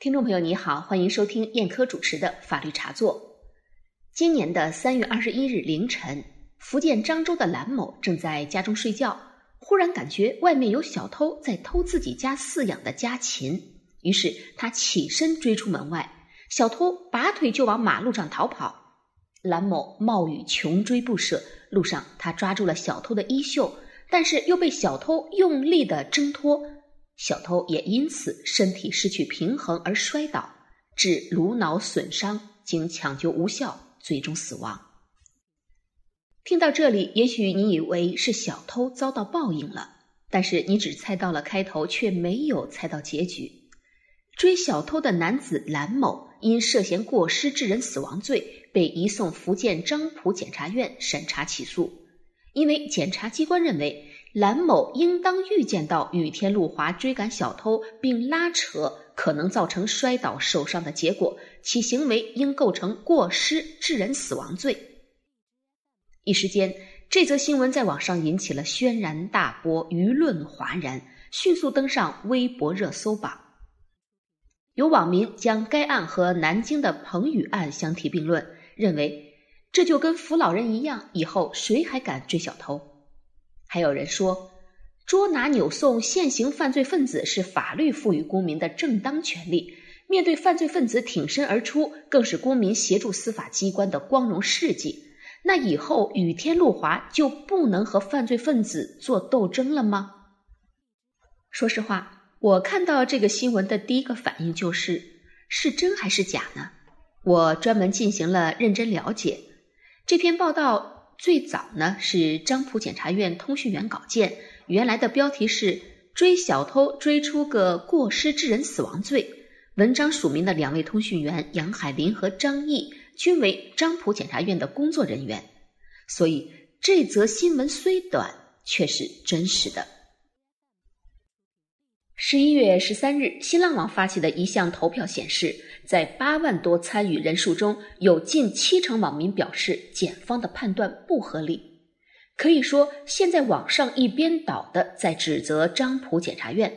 听众朋友你好，欢迎收听燕科主持的法律茶座。今年的3月21日凌晨，福建漳州的蓝某正在家中睡觉，忽然感觉外面有小偷在偷自己家饲养的家禽，于是他起身追出门外，小偷拔腿就往马路上逃跑。蓝某冒雨穷追不舍，路上他抓住了小偷的衣袖，但是又被小偷用力的挣脱，小偷也因此身体失去平衡而摔倒，致颅脑损伤，经抢救无效，最终死亡。听到这里，也许你以为是小偷遭到报应了，但是你只猜到了开头，却没有猜到结局。追小偷的男子蓝某因涉嫌过失致人死亡罪，被移送福建漳浦检察院审查起诉，因为检察机关认为蓝某应当预见到雨天路滑追赶小偷并拉扯可能造成摔倒受伤的结果，其行为应构成过失致人死亡罪。一时间，这则新闻在网上引起了轩然大波，舆论哗然，迅速登上微博热搜榜。有网民将该案和南京的彭宇案相提并论，认为这就跟扶老人一样，以后谁还敢追小偷？还有人说，捉拿扭送现行犯罪分子是法律赋予公民的正当权利，面对犯罪分子挺身而出，更是公民协助司法机关的光荣事迹。那以后雨天路滑就不能和犯罪分子做斗争了吗？说实话，我看到这个新闻的第一个反应就是，是真还是假呢？我专门进行了认真了解，这篇报道最早呢是漳浦检察院通讯员稿件，原来的标题是追小偷追出个过失致人死亡罪，文章署名的两位通讯员杨海林和张毅均为漳浦检察院的工作人员，所以这则新闻虽短却是真实的。11月13日，新浪网发起的一项投票显示，在8万多参与人数中，有近70%网民表示检方的判断不合理。可以说，现在网上一边倒的在指责漳浦检察院。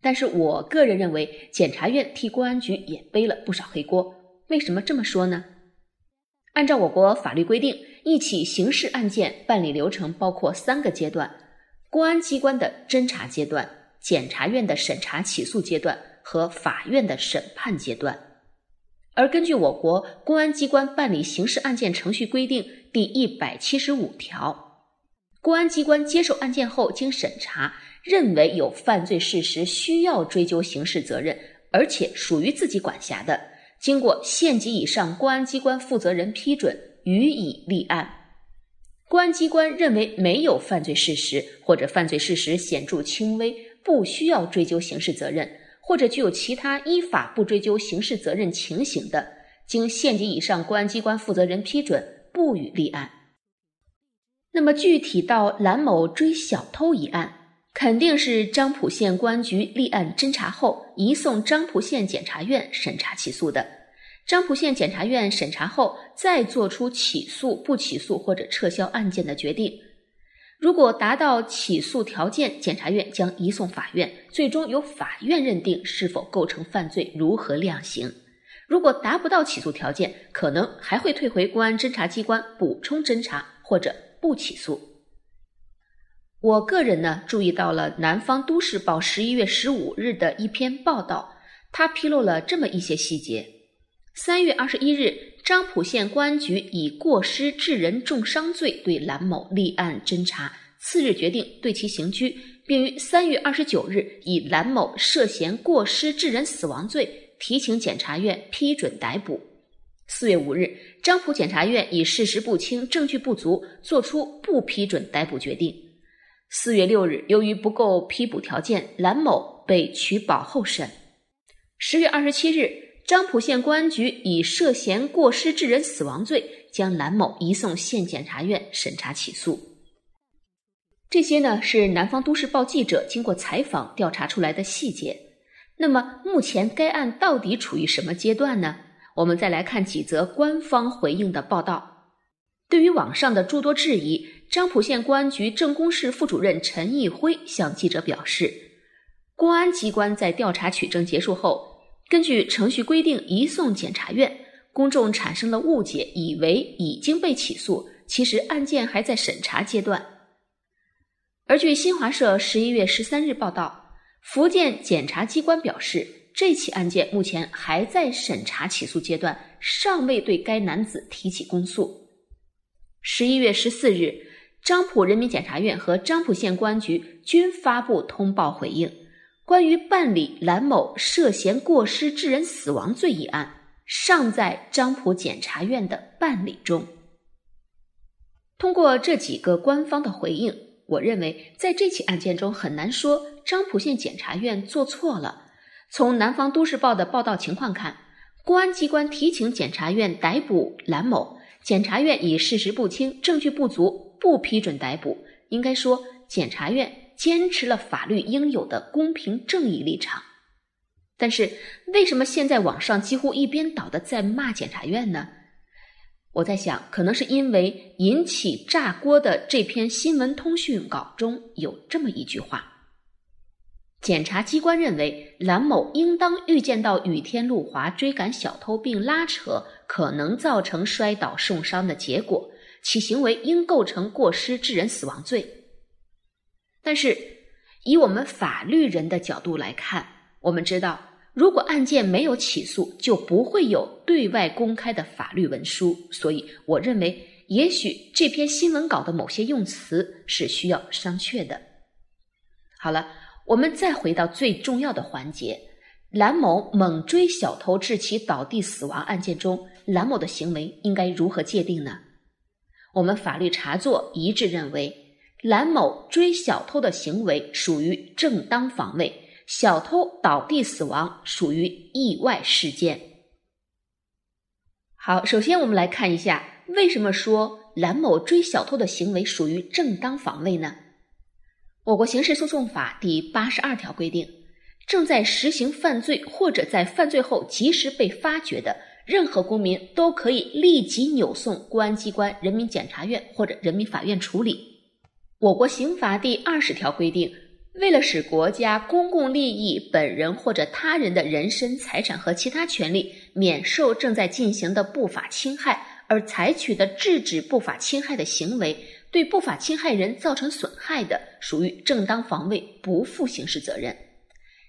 但是我个人认为，检察院替公安局也背了不少黑锅。为什么这么说呢？按照我国法律规定，一起刑事案件办理流程包括3个阶段：公安机关的侦查阶段、检察院的审查起诉阶段和法院的审判阶段。而根据我国公安机关办理刑事案件程序规定第175条，公安机关接受案件后经审查，认为有犯罪事实需要追究刑事责任，而且属于自己管辖的，经过县级以上公安机关负责人批准，予以立案。公安机关认为没有犯罪事实，或者犯罪事实显著轻微，不需要追究刑事责任，或者具有其他依法不追究刑事责任情形的，经县级以上公安机关负责人批准，不予立案。那么具体到蓝某追小偷一案，肯定是漳浦县公安局立案侦查后，移送漳浦县检察院审查起诉的。漳浦县检察院审查后，再做出起诉、不起诉或者撤销案件的决定。如果达到起诉条件，检察院将移送法院，最终由法院认定是否构成犯罪，如何量刑。如果达不到起诉条件，可能还会退回公安侦查机关补充侦查，或者不起诉。我个人呢，注意到了南方都市报11月15日的一篇报道，它披露了这么一些细节。3月21日，漳浦县公安局以过失致人重伤罪对蓝某立案侦查，次日决定对其刑拘，并于3月29日以蓝某涉嫌过失致人死亡罪提请检察院批准逮捕。4月5日，漳浦检察院以事实不清、证据不足，作出不批准逮捕决定。4月6日，由于不够批捕条件，蓝某被取保候审。10月27日，漳浦县公安局以涉嫌过失致人死亡罪将蓝某移送县检察院审查起诉。这些呢是南方都市报记者经过采访调查出来的细节。那么目前该案到底处于什么阶段呢？我们再来看几则官方回应的报道。对于网上的诸多质疑，漳浦县公安局政工室副主任陈毅辉向记者表示，公安机关在调查取证结束后，根据程序规定移送检察院，公众产生了误解，以为已经被起诉，其实案件还在审查阶段。而据新华社11月13日报道，福建检察机关表示，这起案件目前还在审查起诉阶段，尚未对该男子提起公诉。11月14日，漳浦人民检察院和漳浦县公安局均发布通报回应，关于办理蓝某涉嫌过失致人死亡罪一案，尚在漳浦检察院的办理中。通过这几个官方的回应，我认为在这起案件中很难说漳浦县检察院做错了。从南方都市报的报道情况看，公安机关提请检察院逮捕蓝某，检察院以事实不清、证据不足，不批准逮捕。应该说，检察院坚持了法律应有的公平正义立场。但是，为什么现在网上几乎一边倒的在骂检察院呢？我在想，可能是因为引起炸锅的这篇新闻通讯稿中有这么一句话：检察机关认为蓝某应当预见到雨天路滑追赶小偷并拉扯可能造成摔倒受伤的结果，其行为应构成过失致人死亡罪。但是，以我们法律人的角度来看，我们知道，如果案件没有起诉，就不会有对外公开的法律文书。所以，我认为，也许这篇新闻稿的某些用词是需要商榷的。好了，我们再回到最重要的环节，蓝某猛追小偷致其倒地死亡案件中，蓝某的行为应该如何界定呢？我们法律查座一致认为，蓝某追小偷的行为属于正当防卫，小偷倒地死亡属于意外事件。好，首先我们来看一下，为什么说蓝某追小偷的行为属于正当防卫呢？我国刑事诉讼法第82条规定，正在实行犯罪或者在犯罪后及时被发觉的，任何公民都可以立即扭送公安机关、人民检察院或者人民法院处理。我国刑法第20条规定，为了使国家、公共利益、本人或者他人的人身、财产和其他权利免受正在进行的不法侵害而采取的制止不法侵害的行为，对不法侵害人造成损害的，属于正当防卫，不负刑事责任。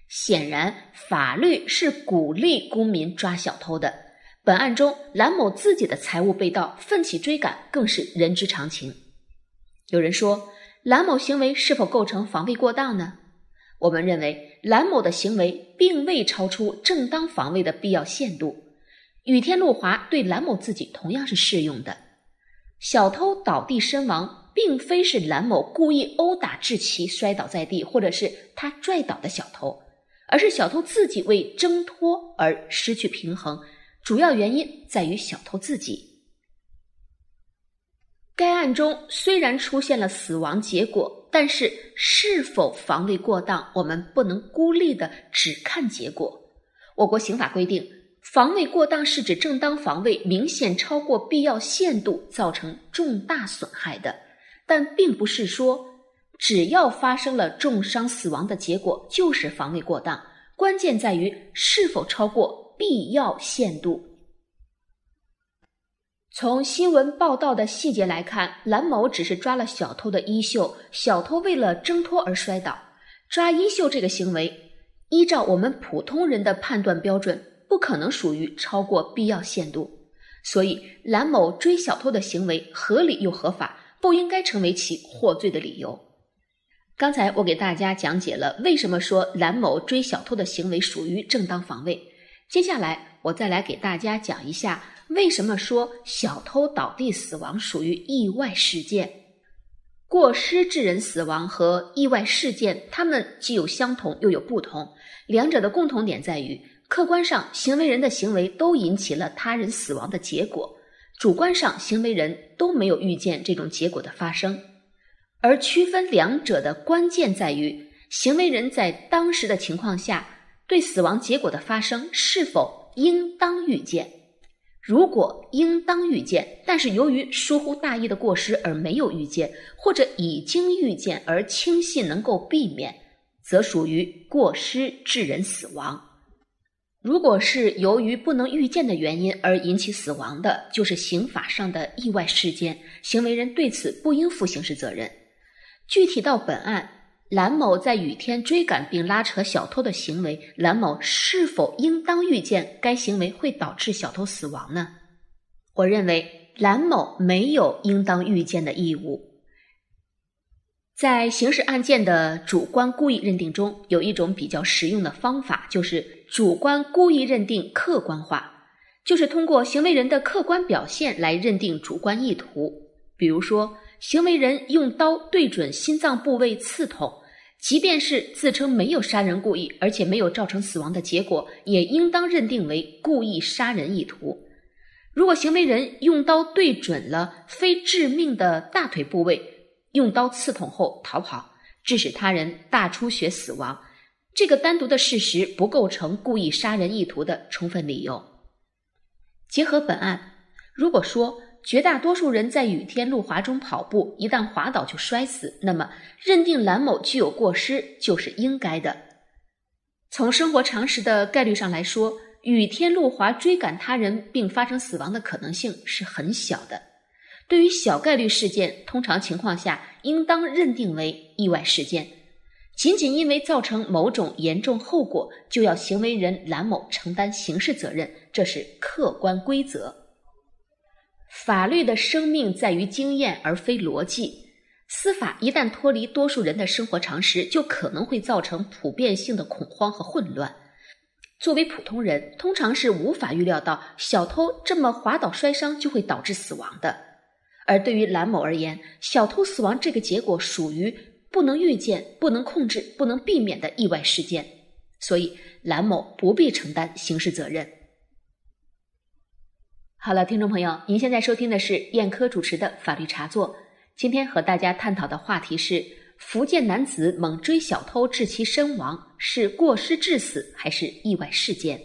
显然，法律是鼓励公民抓小偷的。本案中，蓝某自己的财物被盗，奋起追赶，更是人之常情。有人说，蓝某行为是否构成防卫过当呢？我们认为，蓝某的行为并未超出正当防卫的必要限度。雨天路滑对蓝某自己同样是适用的。小偷倒地身亡，并非是蓝某故意殴打致其摔倒在地，或者是他拽倒的小偷，而是小偷自己为挣脱而失去平衡，主要原因在于小偷自己。该案中虽然出现了死亡结果，但是是否防卫过当，我们不能孤立的只看结果。我国刑法规定，防卫过当是指正当防卫明显超过必要限度，造成重大损害的，但并不是说只要发生了重伤死亡的结果就是防卫过当，关键在于是否超过必要限度。从新闻报道的细节来看，蓝某只是抓了小偷的衣袖，小偷为了挣脱而摔倒，抓衣袖这个行为，依照我们普通人的判断标准，不可能属于超过必要限度。所以，蓝某追小偷的行为合理又合法，不应该成为其获罪的理由。刚才我给大家讲解了为什么说蓝某追小偷的行为属于正当防卫，接下来我再来给大家讲一下为什么说小偷倒地死亡属于意外事件。过失致人死亡和意外事件，它们既有相同又有不同，两者的共同点在于，客观上行为人的行为都引起了他人死亡的结果，主观上行为人都没有预见这种结果的发生。而区分两者的关键在于，行为人在当时的情况下对死亡结果的发生是否应当预见。如果应当预见，但是由于疏忽大意的过失而没有预见，或者已经预见而轻信能够避免，则属于过失致人死亡。如果是由于不能预见的原因而引起死亡的，就是刑法上的意外事件，行为人对此不应负刑事责任。具体到本案，蓝某在雨天追赶并拉扯小偷的行为，蓝某是否应当预见该行为会导致小偷死亡呢？我认为蓝某没有应当预见的义务。在刑事案件的主观故意认定中，有一种比较实用的方法，就是主观故意认定客观化，就是通过行为人的客观表现来认定主观意图。比如说，行为人用刀对准心脏部位刺痛，即便是自称没有杀人故意，而且没有造成死亡的结果，也应当认定为故意杀人意图。如果行为人用刀对准了非致命的大腿部位，用刀刺捅后逃跑，致使他人大出血死亡，这个单独的事实不构成故意杀人意图的充分理由。结合本案，如果说绝大多数人在雨天路滑中跑步，一旦滑倒就摔死，那么认定蓝某具有过失就是应该的。从生活常识的概率上来说，雨天路滑追赶他人并发生死亡的可能性是很小的。对于小概率事件，通常情况下应当认定为意外事件。仅仅因为造成某种严重后果，就要行为人蓝某承担刑事责任，这是客观规则。法律的生命在于经验而非逻辑，司法一旦脱离多数人的生活常识，就可能会造成普遍性的恐慌和混乱。作为普通人，通常是无法预料到小偷这么滑倒摔伤就会导致死亡的。而对于蓝某而言，小偷死亡这个结果属于不能预见、不能控制、不能避免的意外事件，所以蓝某不必承担刑事责任。好了，听众朋友，您现在收听的是燕科主持的法律茶座，今天和大家探讨的话题是：福建男子猛追小偷致其身亡，是过失致死还是意外事件？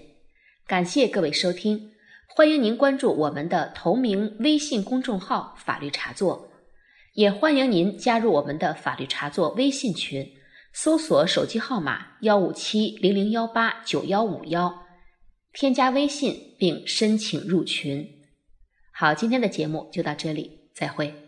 感谢各位收听。欢迎您关注我们的同名微信公众号“法律茶座”，也欢迎您加入我们的“法律茶座”微信群，搜索手机号码15700189151，添加微信并申请入群。好，今天的节目就到这里，再会。